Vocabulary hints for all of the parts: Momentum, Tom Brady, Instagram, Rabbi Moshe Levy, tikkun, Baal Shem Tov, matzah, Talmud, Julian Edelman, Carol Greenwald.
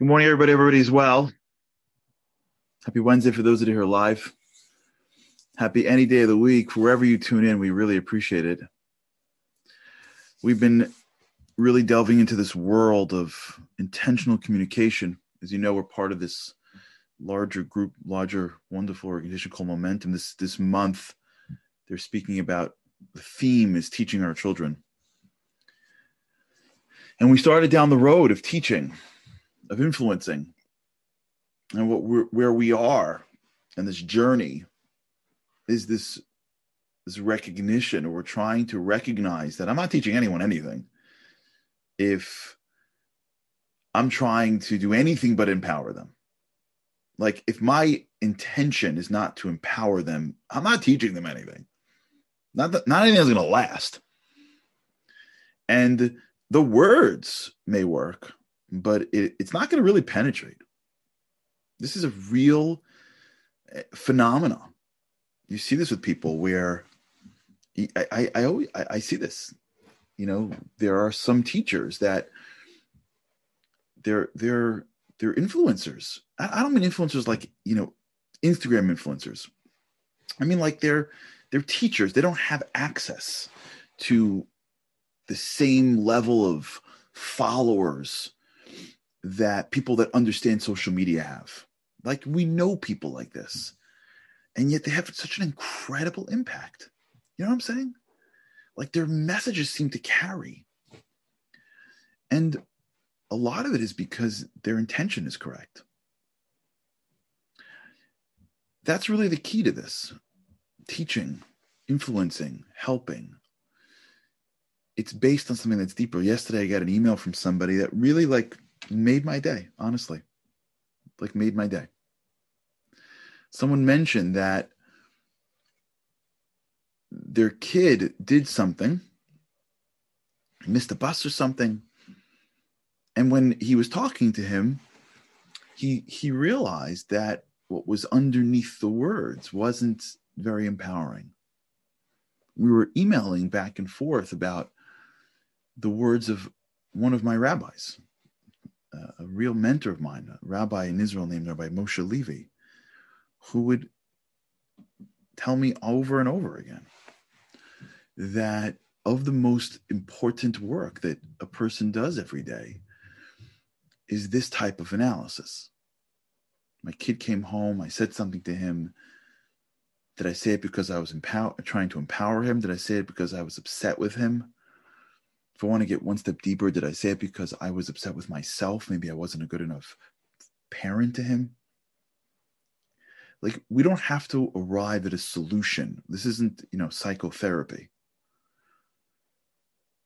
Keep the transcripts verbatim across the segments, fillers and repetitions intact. Good morning, everybody. Everybody's well. Happy Wednesday for those that are here live. Happy any day of the week. Wherever you tune in, we really appreciate it. We've been really delving into this world of intentional communication. As you know, we're part of this larger group, larger, wonderful organization called Momentum. This this month, they're speaking about the theme is teaching our children. And we started down the road of teaching, of influencing, and what we're, where we are and this journey is this this recognition, or we're trying to recognize that I'm not teaching anyone anything if I'm trying to do anything but empower them. Like, if my intention is not to empower them, I'm not teaching them anything. Not that, not anything that's going to last. And the words may work, but it, it's not going to really penetrate. This is a real phenomenon. You see this with people where I, I, I always I, I see this. You know, there are some teachers that they're they're they're influencers. I, I don't mean influencers like, you know, Instagram influencers. I mean like they're they're teachers. They don't have access to the same level of followers that people that understand social media have. Like, we know people like this, and yet they have such an incredible impact. You know what I'm saying? Like, their messages seem to carry. And a lot of it is because their intention is correct. That's really the key to this. Teaching, influencing, helping. It's based on something that's deeper. Yesterday, I got an email from somebody that really, like, made my day, honestly, like made my day. Someone mentioned that their kid did something, missed a bus or something. And when he was talking to him, he, he realized that what was underneath the words wasn't very empowering. We were emailing back and forth about the words of one of my rabbis, a real mentor of mine, a rabbi in Israel named Rabbi Moshe Levy, who would tell me over and over again that of the most important work that a person does every day is this type of analysis. My kid came home. I said something to him. Did I say it because I was empower- trying to empower him? Did I say it because I was upset with him? If I want to get one step deeper, did I say it because I was upset with myself? Maybe I wasn't a good enough parent to him. Like, we don't have to arrive at a solution. This isn't, you know, psychotherapy.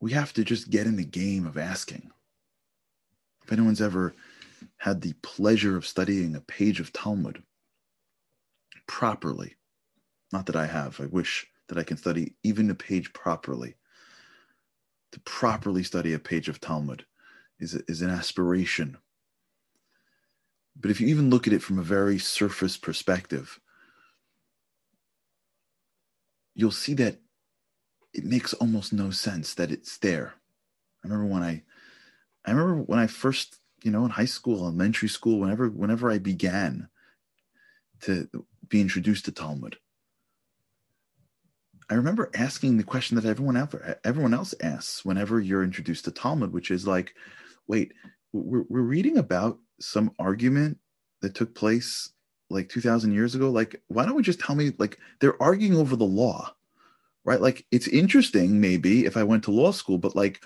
We have to just get in the game of asking. If anyone's ever had the pleasure of studying a page of Talmud properly, not that I have, I wish that I can study even a page properly. To properly study a page of Talmud is, is an aspiration. But if you even look at it from a very surface perspective, you'll see that it makes almost no sense that it's there. I remember when I, I remember when I first, you know, in high school, elementary school, whenever, whenever I began to be introduced to Talmud, I remember asking the question that everyone ever, everyone else asks whenever you're introduced to Talmud, which is like, wait, we're, we're reading about some argument that took place like two thousand years ago. Like, why don't we just tell me, like, they're arguing over the law, right? Like, it's interesting maybe if I went to law school, but like,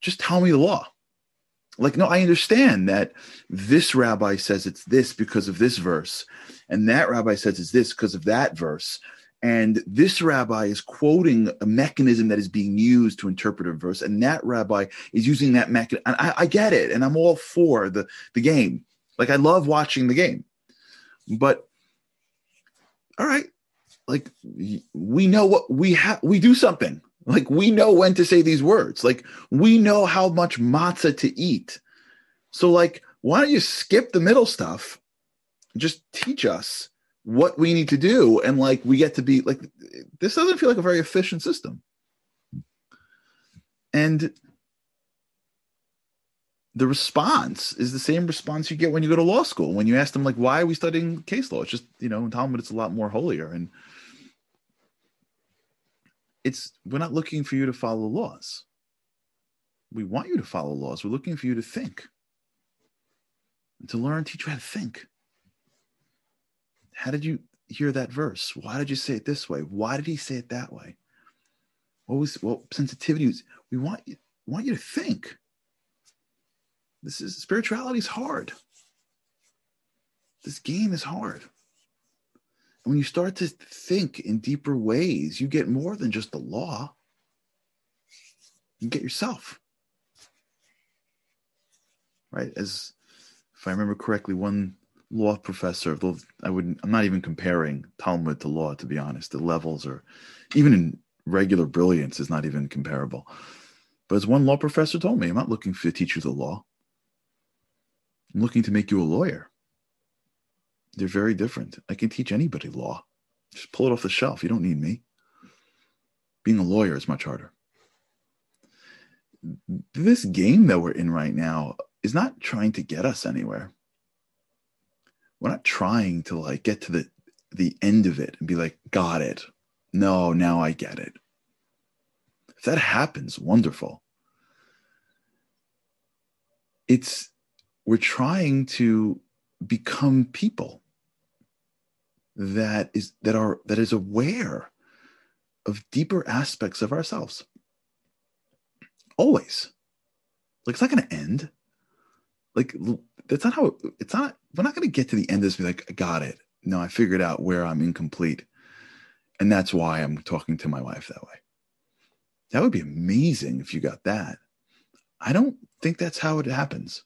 just tell me the law. Like, no, I understand that this rabbi says it's this because of this verse, and that rabbi says it's this because of that verse. And this rabbi is quoting a mechanism that is being used to interpret a verse, and that rabbi is using that mechanism. And I, I get it, and I'm all for the, the game. Like, I love watching the game. But, all right, like, we know what we have. We do something. Like, we know when to say these words. Like, we know how much matzah to eat. So, like, why don't you skip the middle stuff? Just teach us what we need to do, and like, we get to be like, this doesn't feel like a very efficient system. And the response is the same response you get when you go to law school. When you ask them, like, why are we studying case law? It's just, you know, in Talmud, it's a lot more holier. And it's, we're not looking for you to follow laws. We want you to follow laws. We're looking for you to think. And to learn, teach you how to think. How did you hear that verse? Why did you say it this way? Why did he say it that way? What was, well, sensitivity was, we want you, want you to think. This is, spirituality is hard. This game is hard. And when you start to think in deeper ways, you get more than just the law. You get yourself. Right? As, if I remember correctly, one law professor, though I wouldn't, I'm not even comparing Talmud to law, to be honest. The levels are, even in regular brilliance, is not even comparable. But as one law professor told me, I'm not looking to teach you the law. I'm looking to make you a lawyer. They're very different. I can teach anybody law. Just pull it off the shelf. You don't need me. Being a lawyer is much harder. This game that we're in right now is not trying to get us anywhere. We're not trying to like get to the, the end of it and be like, got it. No, now I get it. If that happens, wonderful. It's, we're trying to become people that is, that are, that is aware of deeper aspects of ourselves. Always. Like, it's not going to end. Like, that's not how, it, it's not, we're not going to get to the end of this and be like, I got it. No, I figured out where I'm incomplete. And that's why I'm talking to my wife that way. That would be amazing if you got that. I don't think that's how it happens.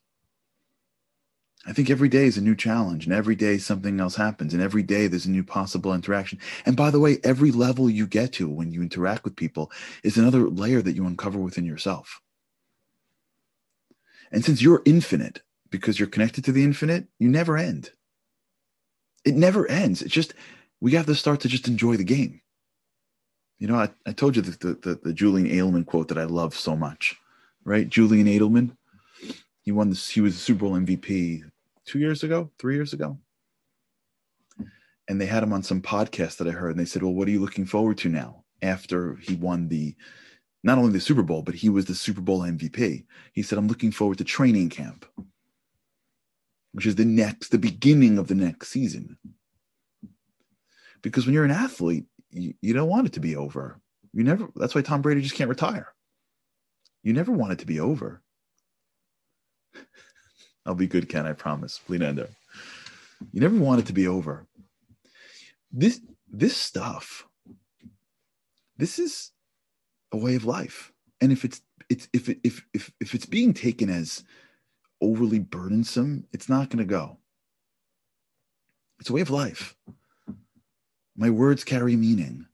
I think every day is a new challenge, and every day something else happens, and every day there's a new possible interaction. And by the way, every level you get to when you interact with people is another layer that you uncover within yourself. And since you're infinite, because you're connected to the infinite, you never end. It never ends. It's just, we have to start to just enjoy the game. You know, I, I told you the, the, the, the Julian Edelman quote that I love so much, right? Julian Edelman, he won this, he was the Super Bowl M V P two years ago, three years ago. And they had him on some podcast that I heard, and they said, well, what are you looking forward to now? After he won the, not only the Super Bowl, but he was the Super Bowl M V P. He said, I'm looking forward to training camp, which is the next, the beginning of the next season. Because when you're an athlete, you, you don't want it to be over. You never, that's why Tom Brady just can't retire. You never want it to be over. I'll be good, Ken, I promise. Lean in there. You never want it to be over. This, this stuff, this is a way of life. And if it's, it's, if, it, if, if, if it's being taken as overly burdensome, it's not going to go. It's a way of life. My words carry meaning.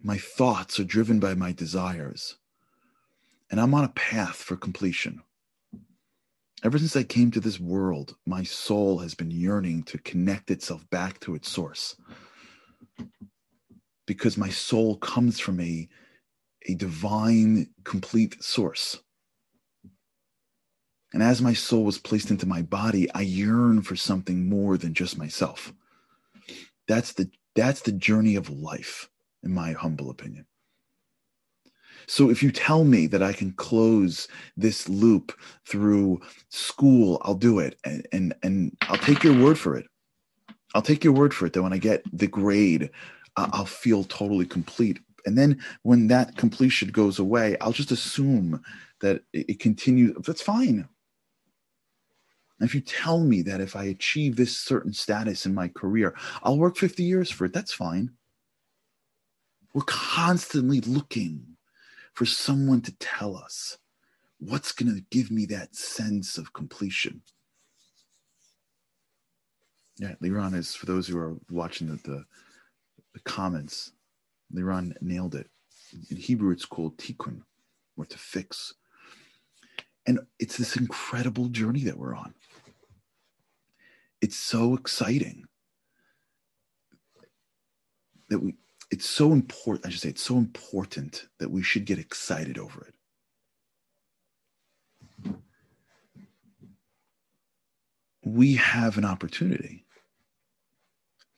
My thoughts are driven by my desires. And I'm on a path for completion. Ever since I came to this world, my soul has been yearning to connect itself back to its source. Because my soul comes from a, a divine, complete source. And as my soul was placed into my body, I yearn for something more than just myself. That's the, that's the journey of life, in my humble opinion. So if you tell me that I can close this loop through school, I'll do it. And, and, and I'll take your word for it. I'll take your word for it that when I get the grade, uh, I'll feel totally complete. And then when that completion goes away, I'll just assume that it, it continues. That's fine. And if you tell me that if I achieve this certain status in my career, I'll work fifty years for it, that's fine. We're constantly looking for someone to tell us what's going to give me that sense of completion. Yeah, Liran is, for those who are watching the, the, the comments, Liran nailed it. In Hebrew, it's called tikkun, or to fix. And it's this incredible journey that we're on. It's so exciting that we, it's so important, I should say, it's so important that we should get excited over it. we have an opportunity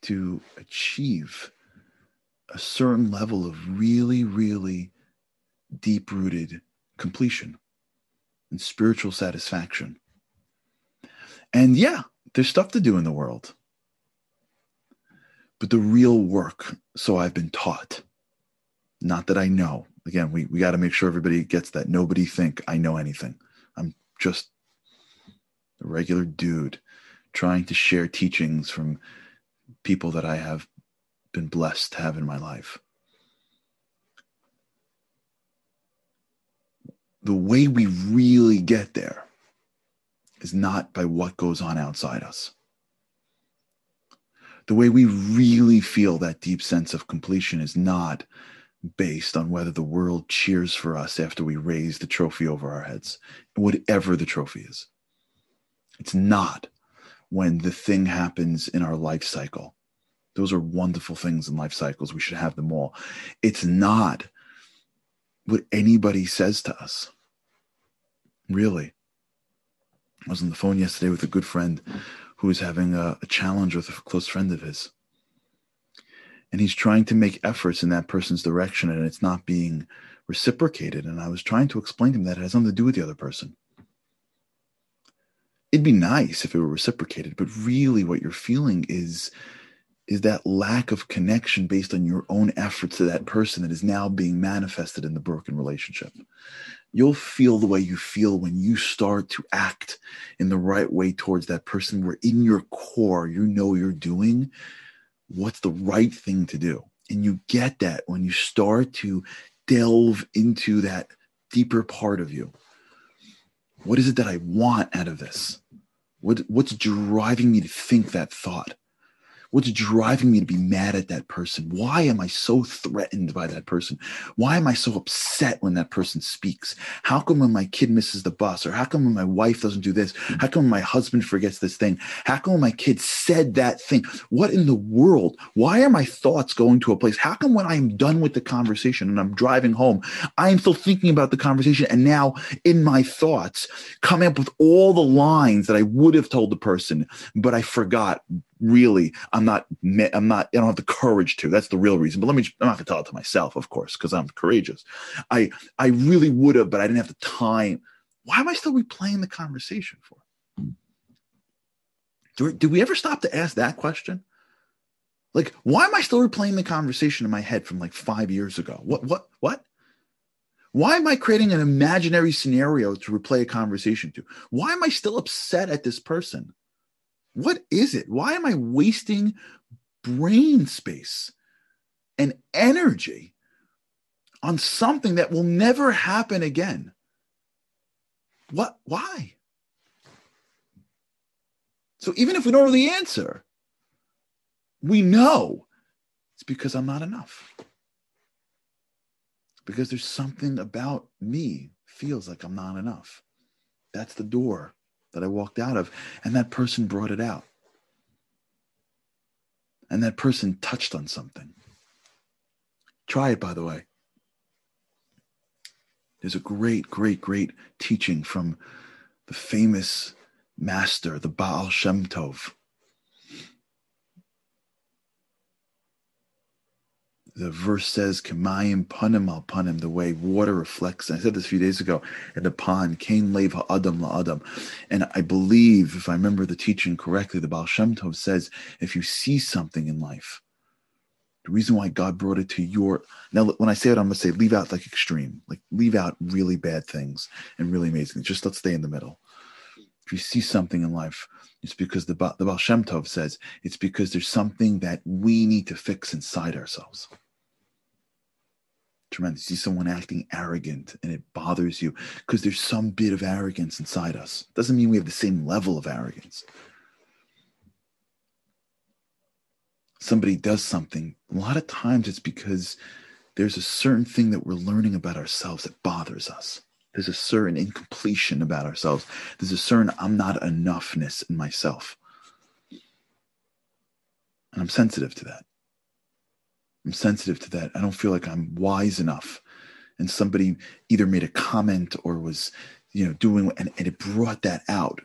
to achieve a certain level of really, really deep-rooted completion and spiritual satisfaction. And yeah, there's stuff to do in the world. But the real work, so I've been taught, not that I know. Again, we, we got to make sure everybody gets that. Nobody think I know anything. I'm just a regular dude trying to share teachings from people that I have been blessed to have in my life. The way we really get there is not by what goes on outside us. The way we really feel that deep sense of completion is not based on whether the world cheers for us after we raise the trophy over our heads, whatever the trophy is. It's not when the thing happens in our life cycle. Those are wonderful things in life cycles. We should have them all. It's not what anybody says to us. Really. I was on the phone yesterday with a good friend who is having a, a challenge with a close friend of his. And he's trying to make efforts in that person's direction, and it's not being reciprocated. And I was trying to explain to him that it has nothing to do with the other person. It'd be nice if it were reciprocated, but really what you're feeling is, is that lack of connection based on your own efforts to that person that is now being manifested in the broken relationship. You'll feel the way you feel when you start to act in the right way towards that person, where in your core, you know you're doing what's the right thing to do. And you get that when you start to delve into that deeper part of you. What is it that I want out of this? What, what's driving me to think that thought? What's driving me to be mad at that person? Why am I so threatened by that person? Why am I so upset when that person speaks? How come when my kid misses the bus? Or how come when my wife doesn't do this? How come when my husband forgets this thing? How come when my kid said that thing? What in the world? Why are my thoughts going to a place? How come when I'm done with the conversation and I'm driving home, I'm still thinking about the conversation, and now in my thoughts coming up with all the lines that I would have told the person, but I forgot? Really, I'm not, I'm not, I don't have the courage to. That's the real reason. But let me, I'm not gonna tell it to myself, of course, because I'm courageous. I, I really would have, but I didn't have the time. Why am I still replaying the conversation for? Do, do we ever stop to ask that question? Like, why am I still replaying the conversation in my head from like five years ago? What, what, what? Why am I creating an imaginary scenario to replay a conversation to? Why am I still upset at this person? What is it? Why am I wasting brain space and energy on something that will never happen again? What? Why? So even if we don't know the answer, we know it's because I'm not enough. It's because there's something about me feels like I'm not enough. That's the door that I walked out of, and that person brought it out. And that person touched on something. Try it, by the way. There's a great, great, great teaching from the famous master, the Baal Shem Tov. The verse says, "Kamayim panim al panim," the way water reflects. And I said this a few days ago in the pond, "Kain lev ha'adam la'adam." And I believe, if I remember the teaching correctly, the Baal Shem Tov says, if you see something in life, the reason why God brought it to your... Now, when I say it, I'm going to say leave out like extreme. Like leave out really bad things and really amazing things. Just let's stay in the middle. If you see something in life, it's because the, ba- the Baal Shem Tov says, it's because there's something that we need to fix inside ourselves. Tremendous. You see someone acting arrogant and it bothers you because there's some bit of arrogance inside us. Doesn't mean we have the same level of arrogance. Somebody does something. A lot of times it's because there's a certain thing that we're learning about ourselves that bothers us. There's a certain incompletion about ourselves. There's a certain I'm not enoughness in myself. And I'm sensitive to that. I'm sensitive to that. I don't feel like I'm wise enough. And somebody either made a comment or was, you know, doing, and, and it brought that out.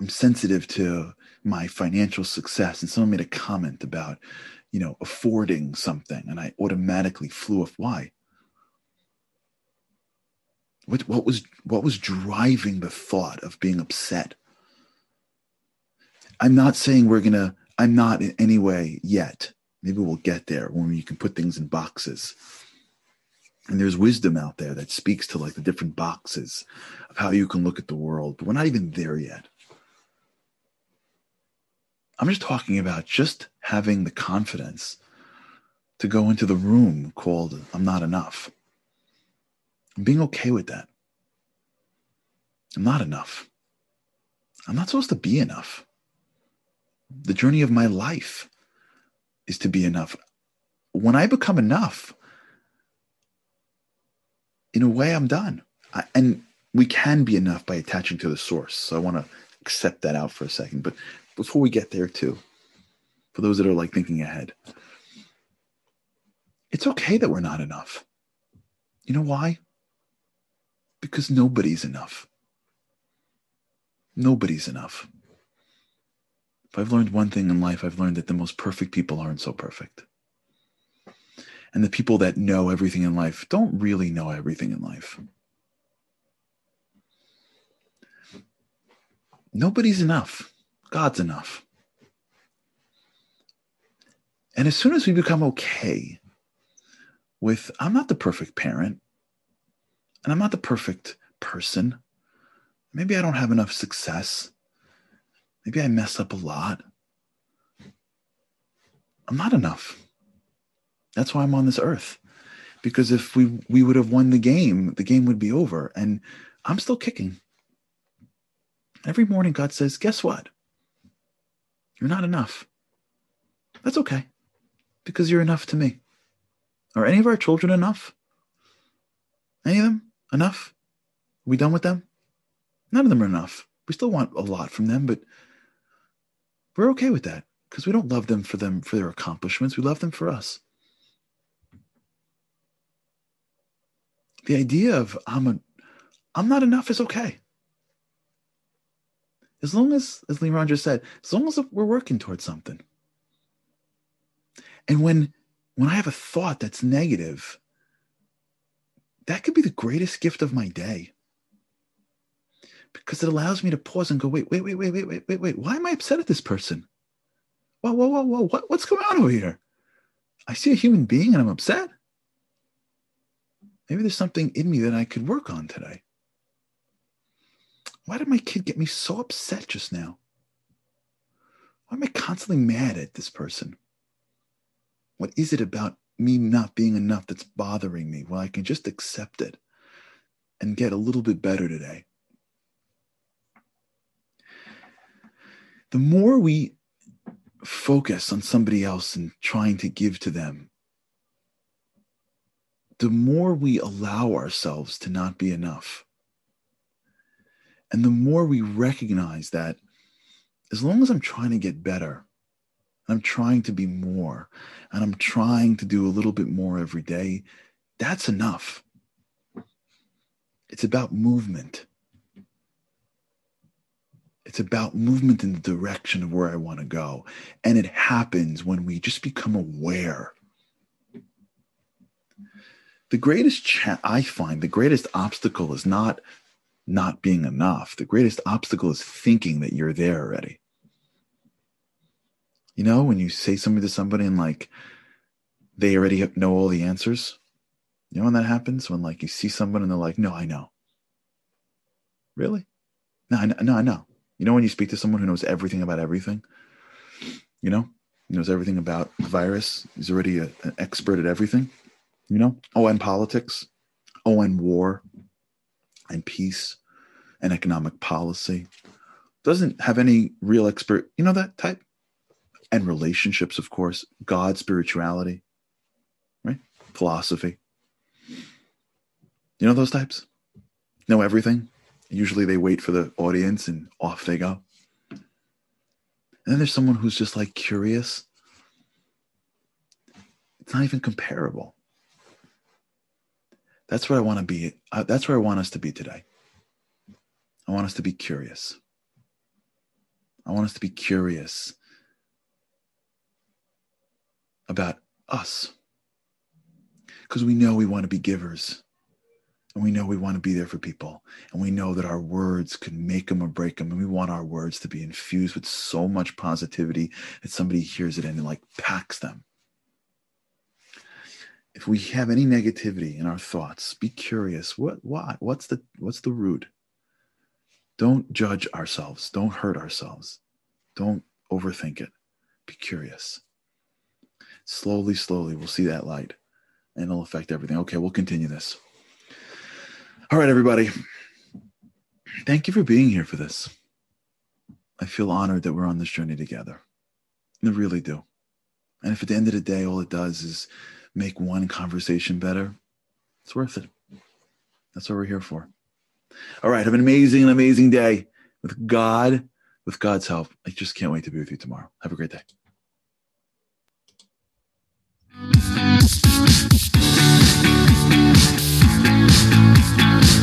I'm sensitive to my financial success. And someone made a comment about, you know, affording something. And I automatically flew off. Why? What, what was, what was driving the thought of being upset? I'm not saying we're going to, I'm not in any way yet. Maybe we'll get there when you can put things in boxes. And there's wisdom out there that speaks to like the different boxes of how you can look at the world. But we're not even there yet. I'm just talking about just having the confidence to go into the room called I'm not enough. I'm being okay with that. I'm not enough. I'm not supposed to be enough. The journey of my life is to be enough. When I become enough, in a way, I'm done. I, and we can be enough by attaching to the source. So I want to accept that out for a second. But before we get there too, for those that are like thinking ahead, it's okay that we're not enough. You know why? Because nobody's enough. Nobody's enough. If I've learned one thing in life, I've learned that the most perfect people aren't so perfect. And the people that know everything in life don't really know everything in life. Nobody's enough. God's enough. And as soon as we become okay with, I'm not the perfect parent, and I'm not the perfect person. Maybe I don't have enough success. Maybe I mess up a lot. I'm not enough. That's why I'm on this earth. Because if we, we would have won the game, the game would be over. And I'm still kicking. Every morning God says, guess what? You're not enough. That's okay. Because you're enough to me. Are any of our children enough? Any of them enough? Are we done with them? None of them are enough. We still want a lot from them, but we're okay with that. Because we don't love them for them for their accomplishments. We love them for us. The idea of I'm a, I'm not enough is okay. As long as, as Leon just said, as long as we're working towards something. And when, when I have a thought that's negative, that could be the greatest gift of my day. Because it allows me to pause and go, wait, wait, wait, wait, wait, wait, wait, wait. Why am I upset at this person? Whoa, whoa, whoa, whoa. What, what's going on over here? I see a human being and I'm upset. Maybe there's something in me that I could work on today. Why did my kid get me so upset just now? Why am I constantly mad at this person? What is it about me not being enough that's bothering me? Well, I can just accept it and get a little bit better today. The more we focus on somebody else and trying to give to them, the more we allow ourselves to not be enough. And the more we recognize that as long as I'm trying to get better, I'm trying to be more, and I'm trying to do a little bit more every day, that's enough. It's about movement. It's about movement in the direction of where I want to go. And it happens when we just become aware. The greatest, cha- I find, the greatest obstacle is not not being enough. The greatest obstacle is thinking that you're there already. You know, when you say something to somebody and like, they already know all the answers. You know when that happens? When like you see someone and they're like, no, I know. Really? No, I know. No, I know. You know when you speak to someone who knows everything about everything? You know? He knows everything about the virus. He's already a, an expert at everything. You know, oh, and politics, oh, and war, and peace, and economic policy. Doesn't have any real expert, you know, that type. And relationships, of course, God, spirituality, right? Philosophy. You know those types? Know everything. Usually they wait for the audience and off they go. And then there's someone who's just like curious. It's not even comparable. That's where I want to be. That's where I want us to be today. I want us to be curious. I want us to be curious about us, because we know we want to be givers, and we know we want to be there for people, and we know that our words can make them or break them, and we want our words to be infused with so much positivity that somebody hears it and it like packs them. If we have any negativity in our thoughts, be curious. What? Why? What's the? What's the root? Don't judge ourselves. Don't hurt ourselves. Don't overthink it. Be curious. Slowly, slowly, we'll see that light, and it'll affect everything. Okay, we'll continue this. All right, everybody. Thank you for being here for this. I feel honored that we're on this journey together. I really do. And if at the end of the day, all it does is make one conversation better, it's worth it. That's what we're here for. All right. Have an amazing, amazing day with God, with God's help. I just can't wait to be with you tomorrow. Have a great day. We'll be right back.